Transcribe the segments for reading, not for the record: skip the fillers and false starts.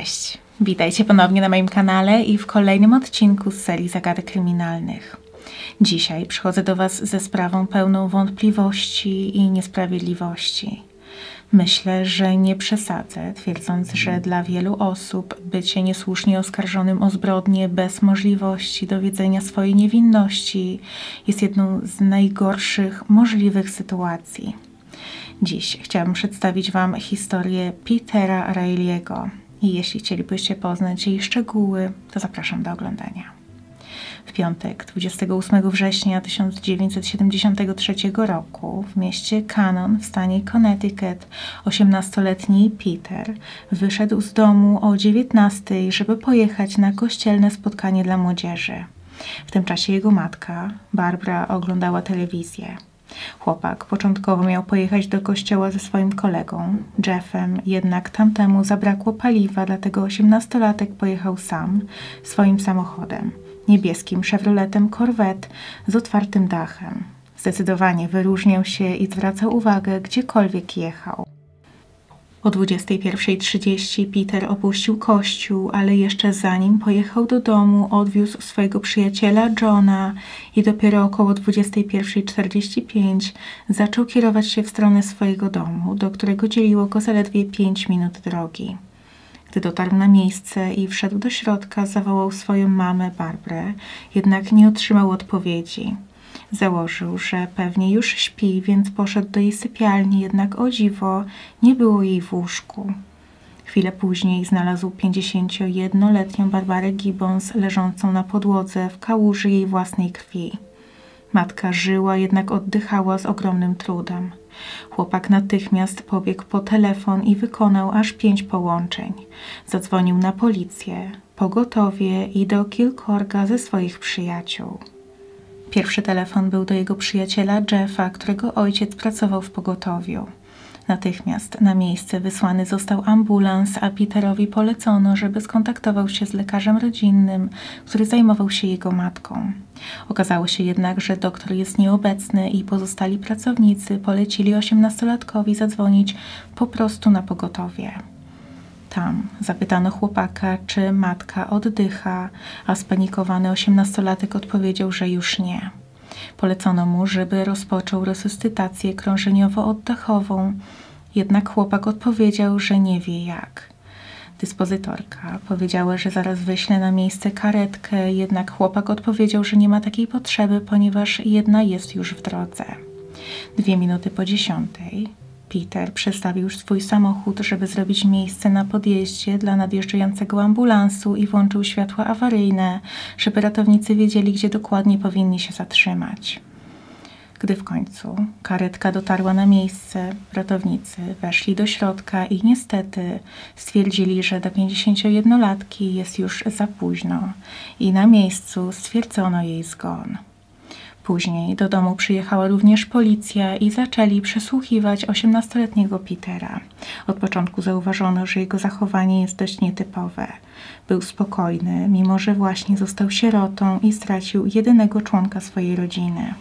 Cześć, witajcie ponownie na moim kanale i w kolejnym odcinku z serii Zagadek Kryminalnych. Dzisiaj przychodzę do Was ze sprawą pełną wątpliwości i niesprawiedliwości. Myślę, że nie przesadzę, twierdząc, że dla wielu osób bycie niesłusznie oskarżonym o zbrodnię bez możliwości dowiedzenia swojej niewinności jest jedną z najgorszych możliwych sytuacji. Dziś chciałabym przedstawić Wam historię Petera Reilly'ego i jeśli chcielibyście poznać jej szczegóły, to zapraszam do oglądania. W piątek 28 września 1973 roku w mieście Canaan w stanie Connecticut 18-letni Peter wyszedł z domu o 19:00, żeby pojechać na kościelne spotkanie dla młodzieży. W tym czasie jego matka, Barbara, oglądała telewizję. Chłopak początkowo miał pojechać do kościoła ze swoim kolegą, Jeffem, jednak tamtemu zabrakło paliwa, dlatego 18-latek pojechał sam, swoim samochodem, niebieskim Chevroletem Corvette z otwartym dachem. Zdecydowanie wyróżniał się i zwracał uwagę, gdziekolwiek jechał. O 21:30 Peter opuścił kościół, ale jeszcze zanim pojechał do domu, odwiózł swojego przyjaciela Johna i dopiero około 21:45 zaczął kierować się w stronę swojego domu, do którego dzieliło go zaledwie 5 minut drogi. Gdy dotarł na miejsce i wszedł do środka, zawołał swoją mamę Barbarę, jednak nie otrzymał odpowiedzi. Założył, że pewnie już śpi, więc poszedł do jej sypialni, jednak o dziwo nie było jej w łóżku. Chwilę później znalazł 51-letnią Barbarę Gibbons leżącą na podłodze w kałuży jej własnej krwi. Matka żyła, jednak oddychała z ogromnym trudem. Chłopak natychmiast pobiegł po telefon i wykonał aż 5 połączeń. Zadzwonił na policję, pogotowie i do kilkorga ze swoich przyjaciół. Pierwszy telefon był do jego przyjaciela Jeffa, którego ojciec pracował w pogotowiu. Natychmiast na miejsce wysłany został ambulans, a Peterowi polecono, żeby skontaktował się z lekarzem rodzinnym, który zajmował się jego matką. Okazało się jednak, że doktor jest nieobecny i pozostali pracownicy polecili 18-latkowi zadzwonić po prostu na pogotowie. Tam zapytano chłopaka, czy matka oddycha, a spanikowany 18-latek odpowiedział, że już nie. Polecono mu, żeby rozpoczął resuscytację krążeniowo-oddechową, jednak chłopak odpowiedział, że nie wie jak. Dyspozytorka powiedziała, że zaraz wyśle na miejsce karetkę, jednak chłopak odpowiedział, że nie ma takiej potrzeby, ponieważ jedna jest już w drodze. 22:50 Peter przestawił swój samochód, żeby zrobić miejsce na podjeździe dla nadjeżdżającego ambulansu i włączył światła awaryjne, żeby ratownicy wiedzieli, gdzie dokładnie powinni się zatrzymać. Gdy w końcu karetka dotarła na miejsce, ratownicy weszli do środka i niestety stwierdzili, że do 51-latki jest już za późno i na miejscu stwierdzono jej zgon. Później do domu przyjechała również policja i zaczęli przesłuchiwać 18-letniego Petera. Od początku zauważono, że jego zachowanie jest dość nietypowe. Był spokojny, mimo że właśnie został sierotą i stracił jedynego członka swojej rodziny.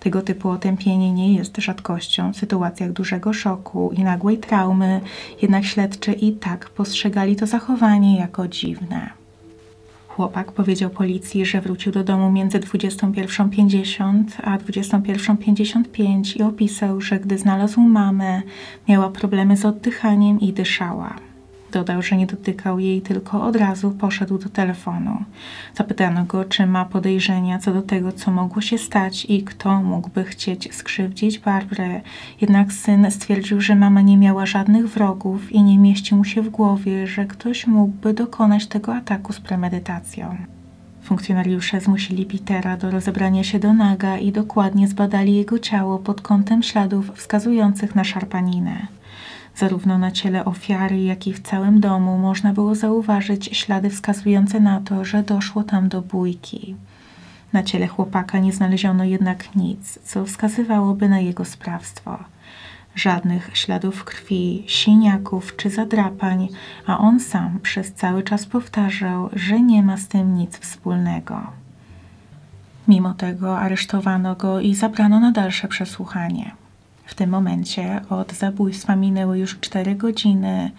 Tego typu otępienie nie jest rzadkością w sytuacjach dużego szoku i nagłej traumy, jednak śledczy i tak postrzegali to zachowanie jako dziwne. Chłopak powiedział policji, że wrócił do domu między 21:50 a 21:55 i opisał, że gdy znalazł mamę, miała problemy z oddychaniem i dyszała. Dodał, że nie dotykał jej, tylko od razu poszedł do telefonu. Zapytano go, czy ma podejrzenia co do tego, co mogło się stać i kto mógłby chcieć skrzywdzić Barbarę. Jednak syn stwierdził, że mama nie miała żadnych wrogów i nie mieści mu się w głowie, że ktoś mógłby dokonać tego ataku z premedytacją. Funkcjonariusze zmusili Petera do rozebrania się do naga i dokładnie zbadali jego ciało pod kątem śladów wskazujących na szarpaninę. Zarówno na ciele ofiary, jak i w całym domu można było zauważyć ślady wskazujące na to, że doszło tam do bójki. Na ciele chłopaka nie znaleziono jednak nic, co wskazywałoby na jego sprawstwo. Żadnych śladów krwi, siniaków czy zadrapań, a on sam przez cały czas powtarzał, że nie ma z tym nic wspólnego. Mimo tego aresztowano go i zabrano na dalsze przesłuchanie. W tym momencie od zabójstwa minęły już 4 godziny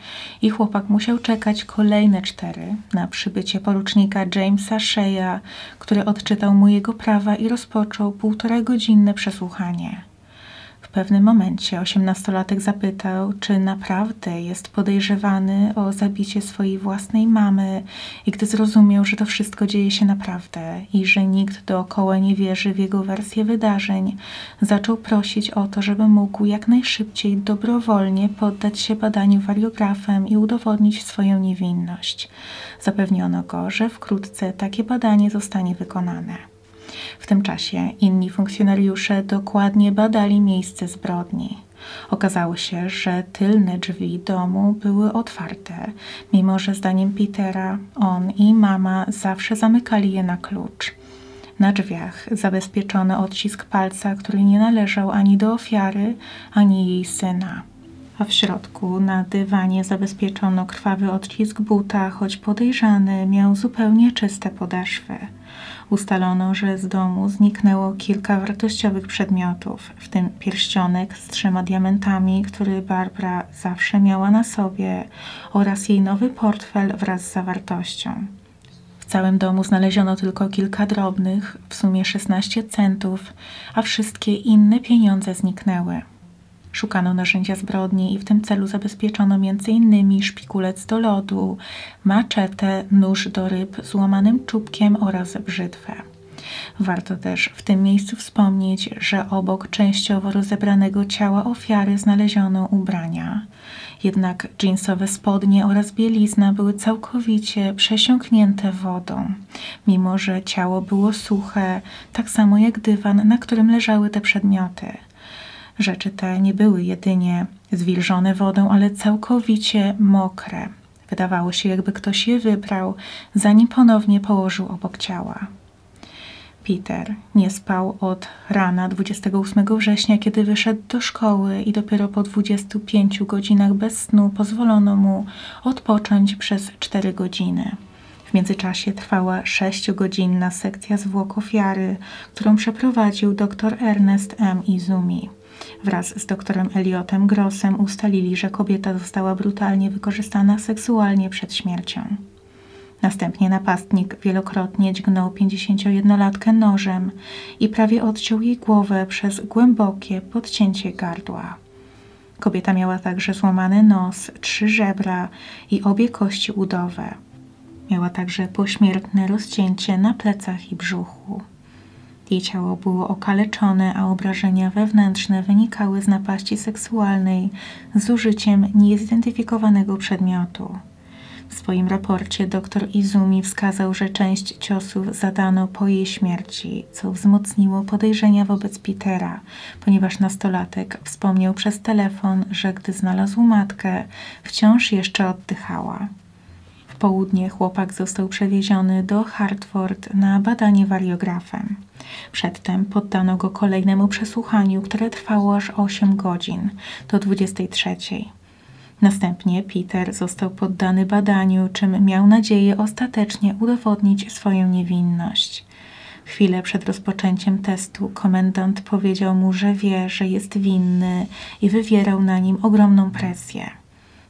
i chłopak musiał czekać kolejne 4 na przybycie porucznika Jamesa Sheya, który odczytał mu jego prawa i rozpoczął 1,5-godzinne przesłuchanie. W pewnym momencie 18-latek zapytał, czy naprawdę jest podejrzewany o zabicie swojej własnej mamy, i gdy zrozumiał, że to wszystko dzieje się naprawdę i że nikt dookoła nie wierzy w jego wersję wydarzeń, zaczął prosić o to, żeby mógł jak najszybciej dobrowolnie poddać się badaniu wariografem i udowodnić swoją niewinność. Zapewniono go, że wkrótce takie badanie zostanie wykonane. W tym czasie inni funkcjonariusze dokładnie badali miejsce zbrodni. Okazało się, że tylne drzwi domu były otwarte, mimo że zdaniem Petera on i mama zawsze zamykali je na klucz. Na drzwiach zabezpieczono odcisk palca, który nie należał ani do ofiary, ani jej syna. A w środku na dywanie zabezpieczono krwawy odcisk buta, choć podejrzany miał zupełnie czyste podeszwy. Ustalono, że z domu zniknęło kilka wartościowych przedmiotów, w tym pierścionek z 3 diamentami, który Barbara zawsze miała na sobie, oraz jej nowy portfel wraz z zawartością. W całym domu znaleziono tylko kilka drobnych, w sumie 16 centów, a wszystkie inne pieniądze zniknęły. Szukano narzędzia zbrodni i w tym celu zabezpieczono m.in. szpikulec do lodu, maczetę, nóż do ryb z łamanym czubkiem oraz brzytwę. Warto też w tym miejscu wspomnieć, że obok częściowo rozebranego ciała ofiary znaleziono ubrania. Jednak dżinsowe spodnie oraz bielizna były całkowicie przesiąknięte wodą, mimo że ciało było suche, tak samo jak dywan, na którym leżały te przedmioty. Rzeczy te nie były jedynie zwilżone wodą, ale całkowicie mokre. Wydawało się, jakby ktoś je wybrał, zanim ponownie położył obok ciała. Peter nie spał od rana 28 września, kiedy wyszedł do szkoły i dopiero po 25 godzinach bez snu pozwolono mu odpocząć przez 4 godziny. W międzyczasie trwała 6-godzinna sekcja zwłok ofiary, którą przeprowadził dr Ernest M. Izumi. Wraz z doktorem Elliotem Grossem ustalili, że kobieta została brutalnie wykorzystana seksualnie przed śmiercią. Następnie napastnik wielokrotnie dźgnął 51-latkę nożem i prawie odciął jej głowę przez głębokie podcięcie gardła. Kobieta miała także złamany nos, 3 żebra i obie kości udowe. Miała także pośmiertne rozcięcie na plecach i brzuchu. Jej ciało było okaleczone, a obrażenia wewnętrzne wynikały z napaści seksualnej z użyciem niezidentyfikowanego przedmiotu. W swoim raporcie dr Izumi wskazał, że część ciosów zadano po jej śmierci, co wzmocniło podejrzenia wobec Petera, ponieważ nastolatek wspomniał przez telefon, że gdy znalazł matkę, wciąż jeszcze oddychała. W południe chłopak został przewieziony do Hartford na badanie wariografem. Przedtem poddano go kolejnemu przesłuchaniu, które trwało aż 8 godzin, do 23. Następnie Peter został poddany badaniu, czym miał nadzieję ostatecznie udowodnić swoją niewinność. Chwilę przed rozpoczęciem testu komendant powiedział mu, że wie, że jest winny i wywierał na nim ogromną presję.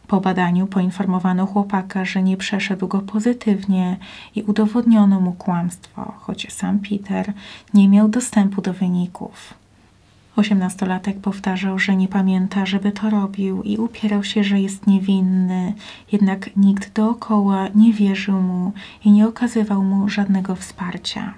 Po badaniu poinformowano chłopaka, że nie przeszedł go pozytywnie i udowodniono mu kłamstwo, choć sam Peter nie miał dostępu do wyników. 18-latek powtarzał, że nie pamięta, żeby to robił i upierał się, że jest niewinny, jednak nikt dookoła nie wierzył mu i nie okazywał mu żadnego wsparcia.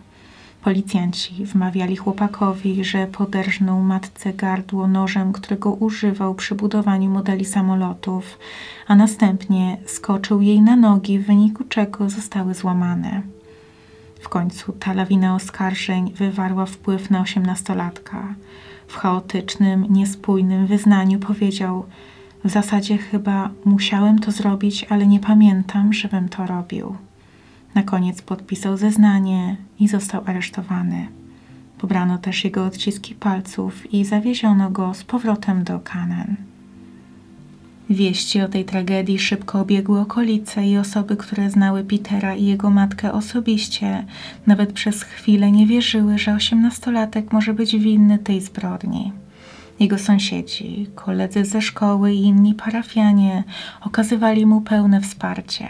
Policjanci wmawiali chłopakowi, że poderżnął matce gardło nożem, którego używał przy budowaniu modeli samolotów, a następnie skoczył jej na nogi, w wyniku czego zostały złamane. W końcu ta lawina oskarżeń wywarła wpływ na 18-latka. W chaotycznym, niespójnym wyznaniu powiedział: w zasadzie chyba musiałem to zrobić, ale nie pamiętam, żebym to robił. Na koniec podpisał zeznanie i został aresztowany. Pobrano też jego odciski palców i zawieziono go z powrotem do Canaan. Wieści o tej tragedii szybko obiegły okolice i osoby, które znały Petera i jego matkę osobiście, nawet przez chwilę nie wierzyły, że 18-latek może być winny tej zbrodni. Jego sąsiedzi, koledzy ze szkoły i inni parafianie okazywali mu pełne wsparcie.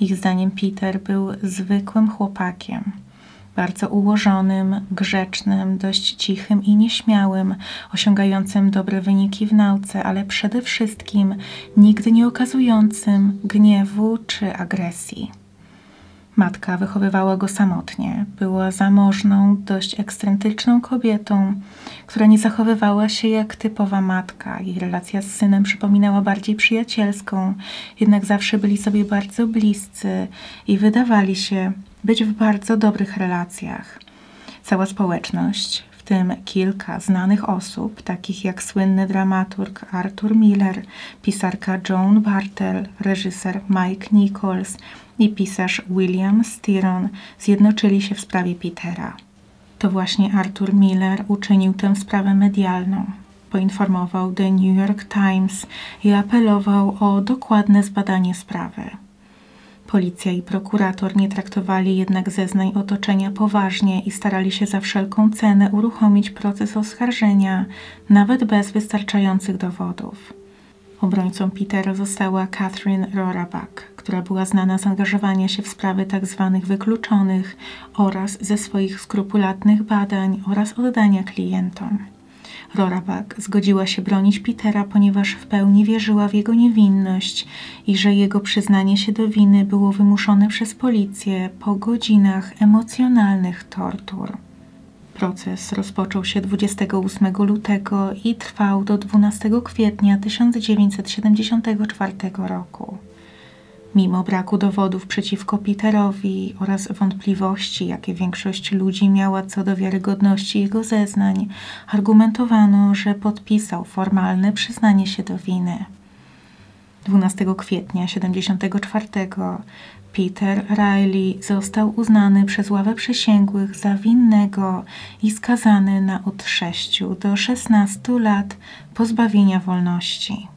Ich zdaniem Peter był zwykłym chłopakiem, bardzo ułożonym, grzecznym, dość cichym i nieśmiałym, osiągającym dobre wyniki w nauce, ale przede wszystkim nigdy nie okazującym gniewu czy agresji. Matka wychowywała go samotnie, była zamożną, dość ekscentryczną kobietą, która nie zachowywała się jak typowa matka. Jej relacja z synem przypominała bardziej przyjacielską, jednak zawsze byli sobie bardzo bliscy i wydawali się być w bardzo dobrych relacjach. Cała społeczność, w tym kilka znanych osób, takich jak słynny dramaturg Arthur Miller, pisarka Joan Bartel, reżyser Mike Nichols i pisarz William Styron, zjednoczyli się w sprawie Petera. To właśnie Arthur Miller uczynił tę sprawę medialną. Poinformował The New York Times i apelował o dokładne zbadanie sprawy. Policja i prokurator nie traktowali jednak zeznań otoczenia poważnie i starali się za wszelką cenę uruchomić proces oskarżenia, nawet bez wystarczających dowodów. Obrońcą Petera została Catherine Roraback, która była znana z zaangażowania się w sprawy tzw. wykluczonych oraz ze swoich skrupulatnych badań oraz oddania klientom. Roraback zgodziła się bronić Petera, ponieważ w pełni wierzyła w jego niewinność i że jego przyznanie się do winy było wymuszone przez policję po godzinach emocjonalnych tortur. Proces rozpoczął się 28 lutego i trwał do 12 kwietnia 1974 roku. Mimo braku dowodów przeciwko Peterowi oraz wątpliwości, jakie większość ludzi miała co do wiarygodności jego zeznań, argumentowano, że podpisał formalne przyznanie się do winy. 12 kwietnia 1974 Peter Reilly został uznany przez ławę przysięgłych za winnego i skazany na od 6 do 16 lat pozbawienia wolności.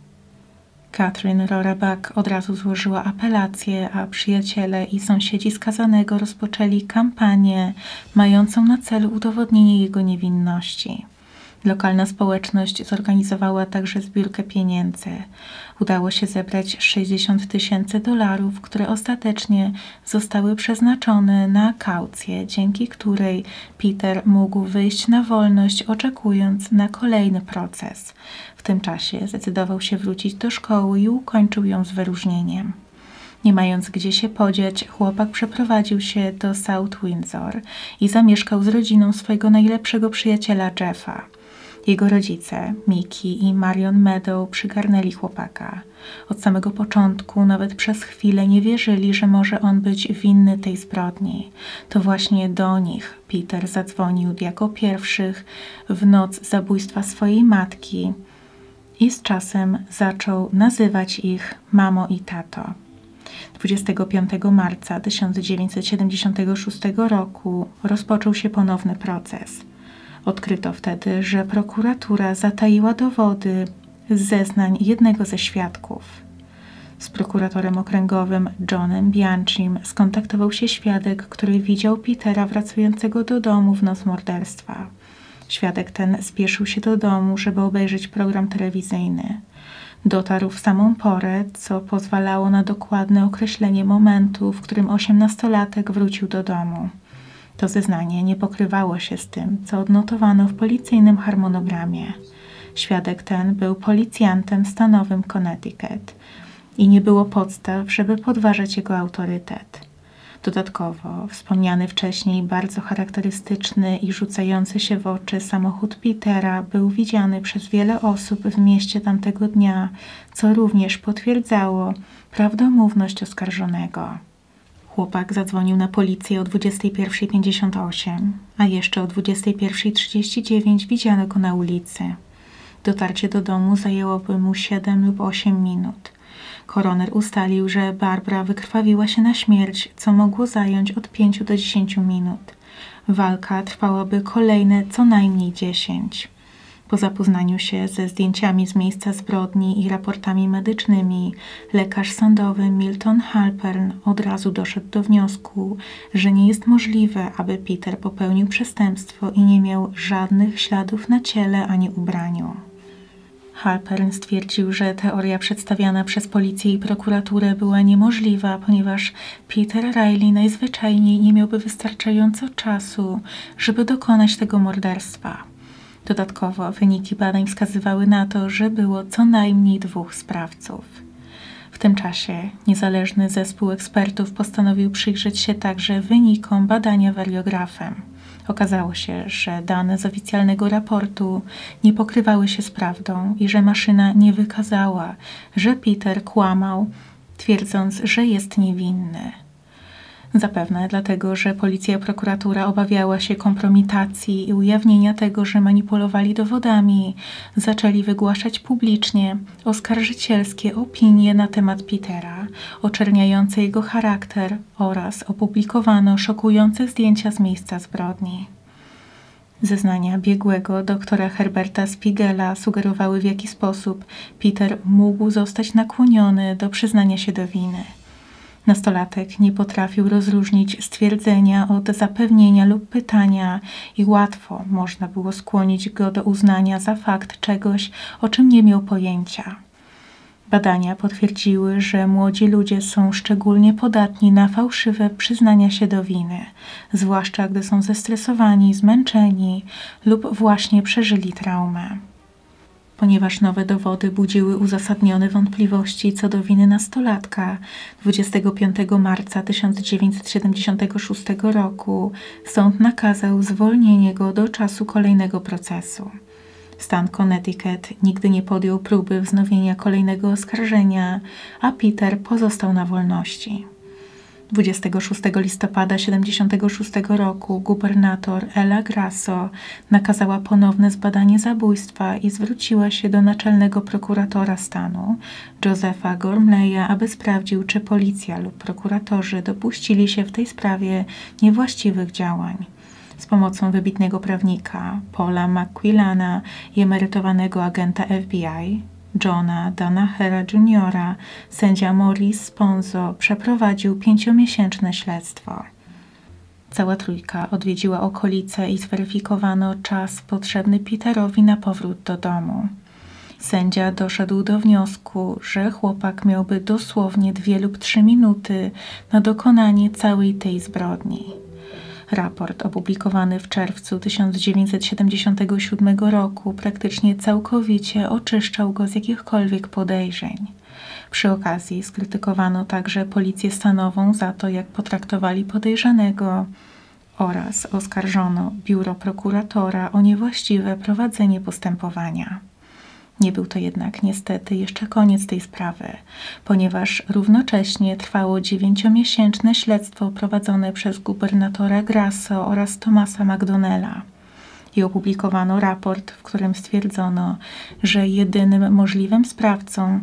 Catherine Roraback od razu złożyła apelację, a przyjaciele i sąsiedzi skazanego rozpoczęli kampanię mającą na celu udowodnienie jego niewinności. Lokalna społeczność zorganizowała także zbiórkę pieniędzy. Udało się zebrać $60,000, które ostatecznie zostały przeznaczone na kaucję, dzięki której Peter mógł wyjść na wolność, oczekując na kolejny proces. W tym czasie zdecydował się wrócić do szkoły i ukończył ją z wyróżnieniem. Nie mając gdzie się podziać, chłopak przeprowadził się do South Windsor i zamieszkał z rodziną swojego najlepszego przyjaciela Jeffa. Jego rodzice, Mickey i Marion Meadow, przygarnęli chłopaka. Od samego początku, nawet przez chwilę, nie wierzyli, że może on być winny tej zbrodni. To właśnie do nich Peter zadzwonił jako pierwszych w noc zabójstwa swojej matki i z czasem zaczął nazywać ich mamo i tato. 25 marca 1976 roku rozpoczął się ponowny proces. Odkryto wtedy, że prokuratura zataiła dowody z zeznań jednego ze świadków. Z prokuratorem okręgowym Johnem Bianchim skontaktował się świadek, który widział Petera wracającego do domu w noc morderstwa. Świadek ten spieszył się do domu, żeby obejrzeć program telewizyjny. Dotarł w samą porę, co pozwalało na dokładne określenie momentu, w którym 18-latek wrócił do domu. To zeznanie nie pokrywało się z tym, co odnotowano w policyjnym harmonogramie. Świadek ten był policjantem stanowym Connecticut i nie było podstaw, żeby podważać jego autorytet. Dodatkowo wspomniany wcześniej bardzo charakterystyczny i rzucający się w oczy samochód Petera był widziany przez wiele osób w mieście tamtego dnia, co również potwierdzało prawdomówność oskarżonego. Chłopak zadzwonił na policję o 21:58, a jeszcze o 21:39 widziano go na ulicy. Dotarcie do domu zajęłoby mu 7 lub 8 minut. Koroner ustalił, że Barbara wykrwawiła się na śmierć, co mogło zająć od 5 do 10 minut. Walka trwałaby kolejne co najmniej 10. Po zapoznaniu się ze zdjęciami z miejsca zbrodni i raportami medycznymi, lekarz sądowy Milton Halpern od razu doszedł do wniosku, że nie jest możliwe, aby Peter popełnił przestępstwo i nie miał żadnych śladów na ciele ani ubraniu. Halpern stwierdził, że teoria przedstawiana przez policję i prokuraturę była niemożliwa, ponieważ Peter Reilly najzwyczajniej nie miałby wystarczająco czasu, żeby dokonać tego morderstwa. Dodatkowo wyniki badań wskazywały na to, że było co najmniej 2 sprawców. W tym czasie niezależny zespół ekspertów postanowił przyjrzeć się także wynikom badania wariografem. Okazało się, że dane z oficjalnego raportu nie pokrywały się z prawdą i że maszyna nie wykazała, że Peter kłamał, twierdząc, że jest niewinny. Zapewne dlatego, że policja i prokuratura obawiała się kompromitacji i ujawnienia tego, że manipulowali dowodami, zaczęli wygłaszać publicznie oskarżycielskie opinie na temat Petera, oczerniające jego charakter oraz opublikowano szokujące zdjęcia z miejsca zbrodni. Zeznania biegłego doktora Herberta Spigela sugerowały, w jaki sposób Peter mógł zostać nakłoniony do przyznania się do winy. Nastolatek nie potrafił rozróżnić stwierdzenia od zapewnienia lub pytania i łatwo można było skłonić go do uznania za fakt czegoś, o czym nie miał pojęcia. Badania potwierdziły, że młodzi ludzie są szczególnie podatni na fałszywe przyznania się do winy, zwłaszcza gdy są zestresowani, zmęczeni lub właśnie przeżyli traumę. Ponieważ nowe dowody budziły uzasadnione wątpliwości co do winy nastolatka, 25 marca 1976 roku sąd nakazał zwolnienie go do czasu kolejnego procesu. Stan Connecticut nigdy nie podjął próby wznowienia kolejnego oskarżenia, a Peter pozostał na wolności. 26 listopada 1976 roku gubernator Ella Grasso nakazała ponowne zbadanie zabójstwa i zwróciła się do naczelnego prokuratora stanu, Josepha Gormleya, aby sprawdził, czy policja lub prokuratorzy dopuścili się w tej sprawie niewłaściwych działań. Z pomocą wybitnego prawnika, Paula McQuillana i emerytowanego agenta FBI, Johna Dana Hara Juniora, sędzia Maurice Sponzo przeprowadził 5-miesięczne śledztwo. Cała trójka odwiedziła okolice i zweryfikowano czas potrzebny Peterowi na powrót do domu. Sędzia doszedł do wniosku, że chłopak miałby dosłownie 2 lub 3 minuty na dokonanie całej tej zbrodni. Raport opublikowany w czerwcu 1977 roku praktycznie całkowicie oczyszczał go z jakichkolwiek podejrzeń. Przy okazji skrytykowano także policję stanową za to, jak potraktowali podejrzanego oraz oskarżono biuro prokuratora o niewłaściwe prowadzenie postępowania. Nie był to jednak niestety jeszcze koniec tej sprawy, ponieważ równocześnie trwało 9-miesięczne śledztwo prowadzone przez gubernatora Grasso oraz Tomasa McDonella i opublikowano raport, w którym stwierdzono, że jedynym możliwym sprawcą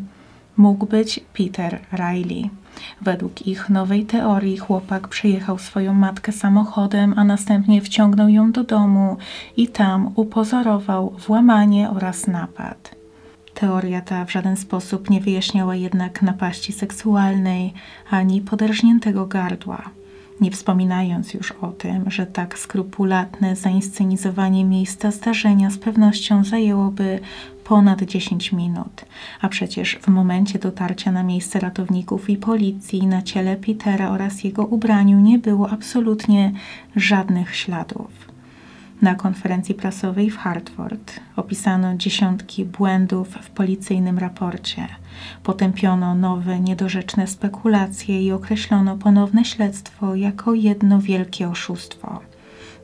mógł być Peter Reilly. Według ich nowej teorii chłopak przejechał swoją matkę samochodem, a następnie wciągnął ją do domu i tam upozorował włamanie oraz napad. Teoria ta w żaden sposób nie wyjaśniała jednak napaści seksualnej ani poderżniętego gardła. Nie wspominając już o tym, że tak skrupulatne zainscenizowanie miejsca zdarzenia z pewnością zajęłoby ponad 10 minut, a przecież w momencie dotarcia na miejsce ratowników i policji na ciele Petera oraz jego ubraniu nie było absolutnie żadnych śladów. Na konferencji prasowej w Hartford opisano dziesiątki błędów w policyjnym raporcie. Potępiono nowe, niedorzeczne spekulacje i określono ponowne śledztwo jako jedno wielkie oszustwo.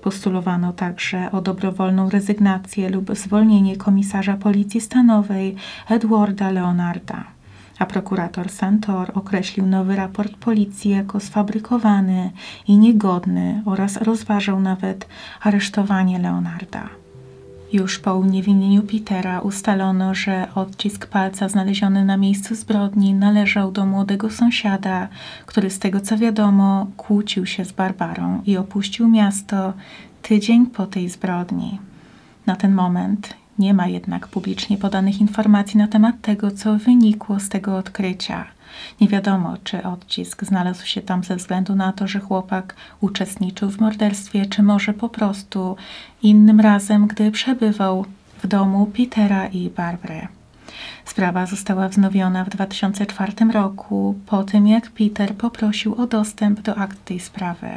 Postulowano także o dobrowolną rezygnację lub zwolnienie komisarza policji stanowej Edwarda Leonarda, a prokurator Santor określił nowy raport policji jako sfabrykowany i niegodny oraz rozważał nawet aresztowanie Leonarda. Już po uniewinnieniu Petera ustalono, że odcisk palca znaleziony na miejscu zbrodni należał do młodego sąsiada, który z tego co wiadomo kłócił się z Barbarą i opuścił miasto tydzień po tej zbrodni. Na ten moment nie ma jednak publicznie podanych informacji na temat tego, co wynikło z tego odkrycia. Nie wiadomo, czy odcisk znalazł się tam ze względu na to, że chłopak uczestniczył w morderstwie, czy może po prostu innym razem, gdy przebywał w domu Petera i Barbary. Sprawa została wznowiona w 2004 roku, po tym jak Peter poprosił o dostęp do akt tej sprawy.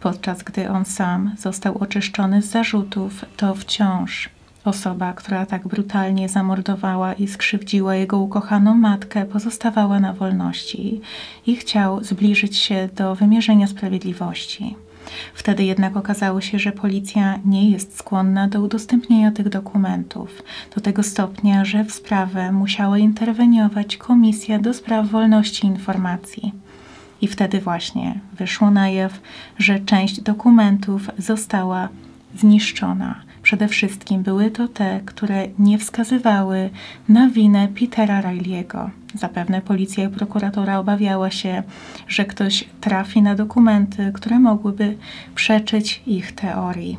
Podczas gdy on sam został oczyszczony z zarzutów, to wciąż osoba, która tak brutalnie zamordowała i skrzywdziła jego ukochaną matkę, pozostawała na wolności i chciał zbliżyć się do wymierzenia sprawiedliwości. Wtedy jednak okazało się, że policja nie jest skłonna do udostępnienia tych dokumentów, do tego stopnia, że w sprawę musiała interweniować Komisja do Spraw Wolności Informacji. I wtedy właśnie wyszło na jaw, że część dokumentów została zniszczona. Przede wszystkim były to te, które nie wskazywały na winę Petera Reilly'ego. Zapewne policja i prokuratura obawiała się, że ktoś trafi na dokumenty, które mogłyby przeczyć ich teorii.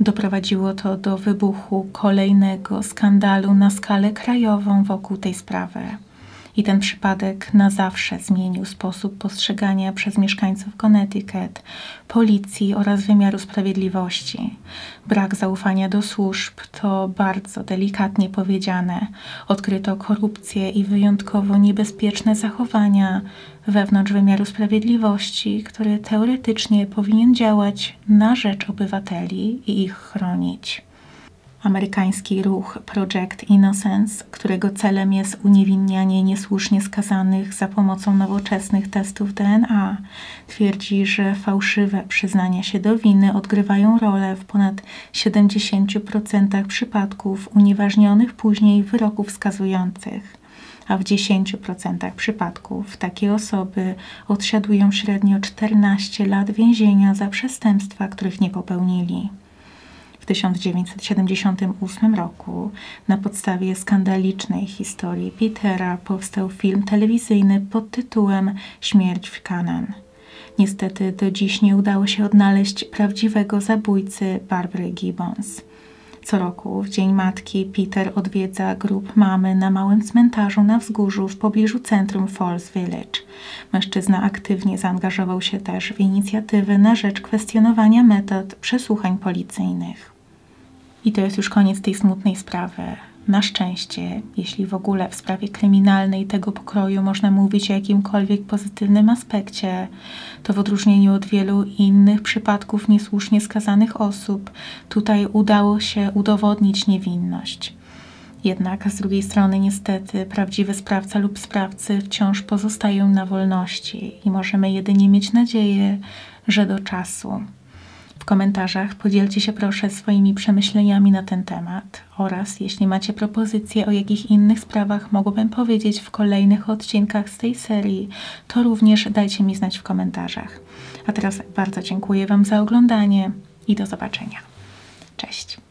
Doprowadziło to do wybuchu kolejnego skandalu na skalę krajową wokół tej sprawy. I ten przypadek na zawsze zmienił sposób postrzegania przez mieszkańców Connecticut, policji oraz wymiaru sprawiedliwości. Brak zaufania do służb to bardzo delikatnie powiedziane. Odkryto korupcję i wyjątkowo niebezpieczne zachowania wewnątrz wymiaru sprawiedliwości, który teoretycznie powinien działać na rzecz obywateli i ich chronić. Amerykański ruch Project Innocence, którego celem jest uniewinnianie niesłusznie skazanych za pomocą nowoczesnych testów DNA, twierdzi, że fałszywe przyznania się do winy odgrywają rolę w ponad 70% przypadków unieważnionych później wyroków skazujących, a w 10% przypadków takie osoby odsiadują średnio 14 lat więzienia za przestępstwa, których nie popełnili. W 1978 roku na podstawie skandalicznej historii Petera powstał film telewizyjny pod tytułem „Śmierć w Canaan”. Niestety do dziś nie udało się odnaleźć prawdziwego zabójcy Barbary Gibbons. Co roku w Dzień Matki Peter odwiedza grób mamy na małym cmentarzu na wzgórzu w pobliżu centrum Falls Village. Mężczyzna aktywnie zaangażował się też w inicjatywy na rzecz kwestionowania metod przesłuchań policyjnych. I to jest już koniec tej smutnej sprawy. Na szczęście, jeśli w ogóle w sprawie kryminalnej tego pokroju można mówić o jakimkolwiek pozytywnym aspekcie, to w odróżnieniu od wielu innych przypadków niesłusznie skazanych osób, tutaj udało się udowodnić niewinność. Jednak z drugiej strony niestety prawdziwy sprawca lub sprawcy wciąż pozostają na wolności i możemy jedynie mieć nadzieję, że do czasu. W komentarzach podzielcie się proszę swoimi przemyśleniami na ten temat oraz jeśli macie propozycje, o jakich innych sprawach mogłabym powiedzieć w kolejnych odcinkach z tej serii, to również dajcie mi znać w komentarzach. A teraz bardzo dziękuję Wam za oglądanie i do zobaczenia. Cześć!